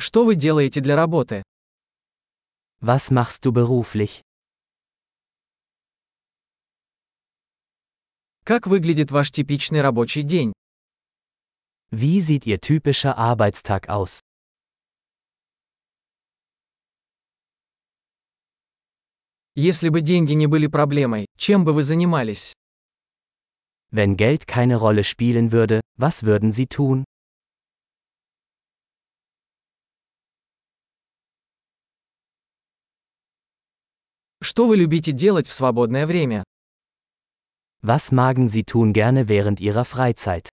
Что вы делаете для работы? Was machst du beruflich? Как выглядит ваш типичный рабочий день? Wie sieht Ihr typischer Arbeitstag aus? Если бы деньги не были проблемой, чем бы вы занимались? Wenn Geld keine Rolle spielen würde, was würden Sie tun? Что вы любите делать в свободное время? Was magen Sie tun gerne während Ihrer Freizeit?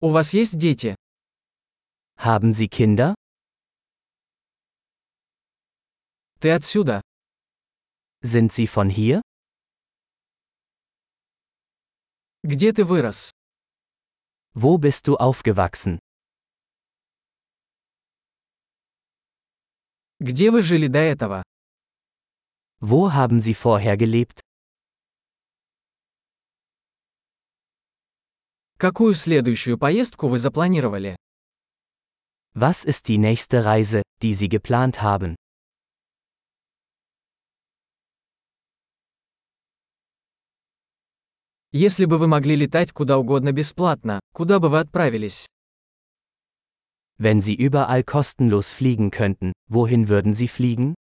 У вас есть дети? Haben Sie Kinder? Ты отсюда? Sind Sie von hier? Где ты вырос? Wo bist du aufgewachsen? Где вы жили до этого? Wo haben Sie vorher gelebt? Какую следующую поездку вы запланировали? Was ist die nächste Reise, die Sie geplant haben? Если бы вы могли летать куда угодно бесплатно, куда бы вы отправились? Wenn Sie überall kostenlos fliegen könnten, wohin würden Sie fliegen?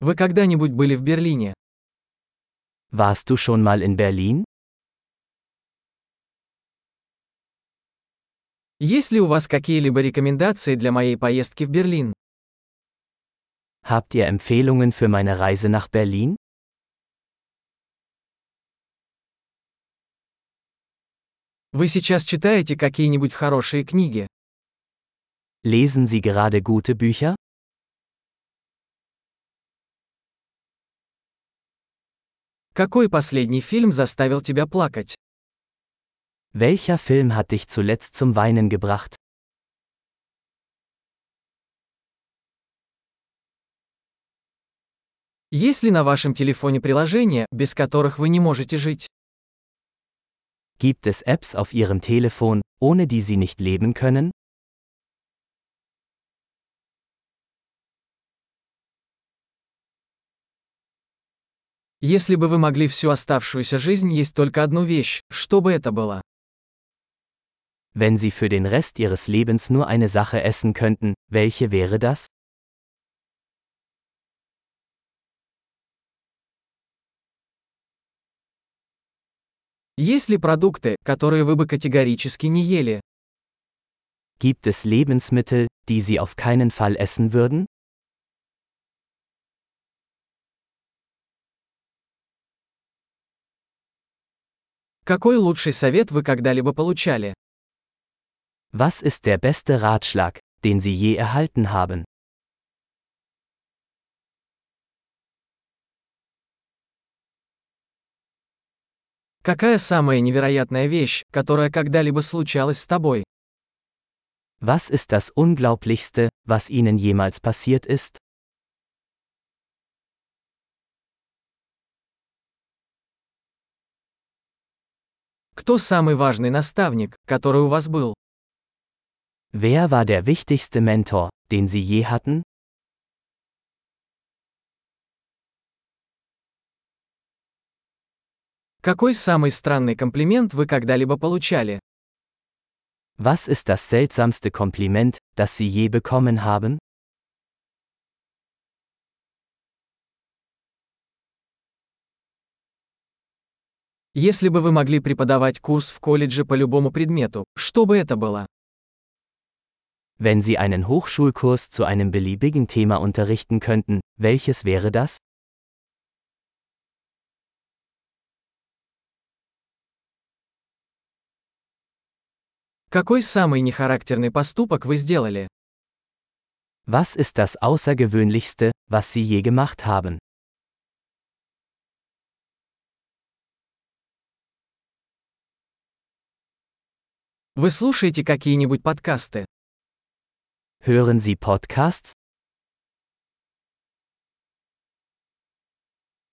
Вы когда-нибудь были в Берлине? Warst du schon mal in Berlin? Есть ли у вас какие-либо рекомендации для моей поездки в Берлин? Habt ihr Empfehlungen für meine Reise nach Berlin? Вы сейчас читаете какие-нибудь хорошие книги? Lesen Sie gerade gute Bücher? Какой последний фильм заставил тебя плакать? Welcher Film hat dich zuletzt zum Weinen gebracht? Есть ли на вашем телефоне приложения, без которых вы не можете жить? Gibt es Apps auf Ihrem Telefon, ohne die Sie nicht leben können? Если бы вы могли всю оставшуюся жизнь есть только одну вещь, что бы это было? Wenn Sie für den Rest Ihres Lebens nur eine Sache essen könnten, welche wäre das? Есть ли продукты, которые вы бы категорически не ели? Gibt es Lebensmittel, die Sie auf keinen Fall essen würden? Какой лучший совет вы когда-либо получали? Was ist der beste Ratschlag, den Sie je erhalten haben? Какая самая невероятная вещь, которая когда-либо случалась с тобой? Was ist das Unglaublichste, was Ihnen jemals passiert ist? Кто самый важный наставник, который у вас был? Wer war der wichtigste Mentor, den Sie je hatten? Какой самый странный комплимент вы когда-либо получали? Was ist das seltsamste Kompliment, das Sie je bekommen haben? Если бы вы могли преподавать курс в колледже по любому предмету, что бы это было? Wenn Sie einen Hochschulkurs zu einem beliebigen Thema unterrichten könnten, welches wäre das? Какой самый нехарактерный поступок вы сделали? Was ist das Außergewöhnlichste, was Sie je gemacht haben? Вы слушаете какие-нибудь подкасты? Hören Sie Podcasts?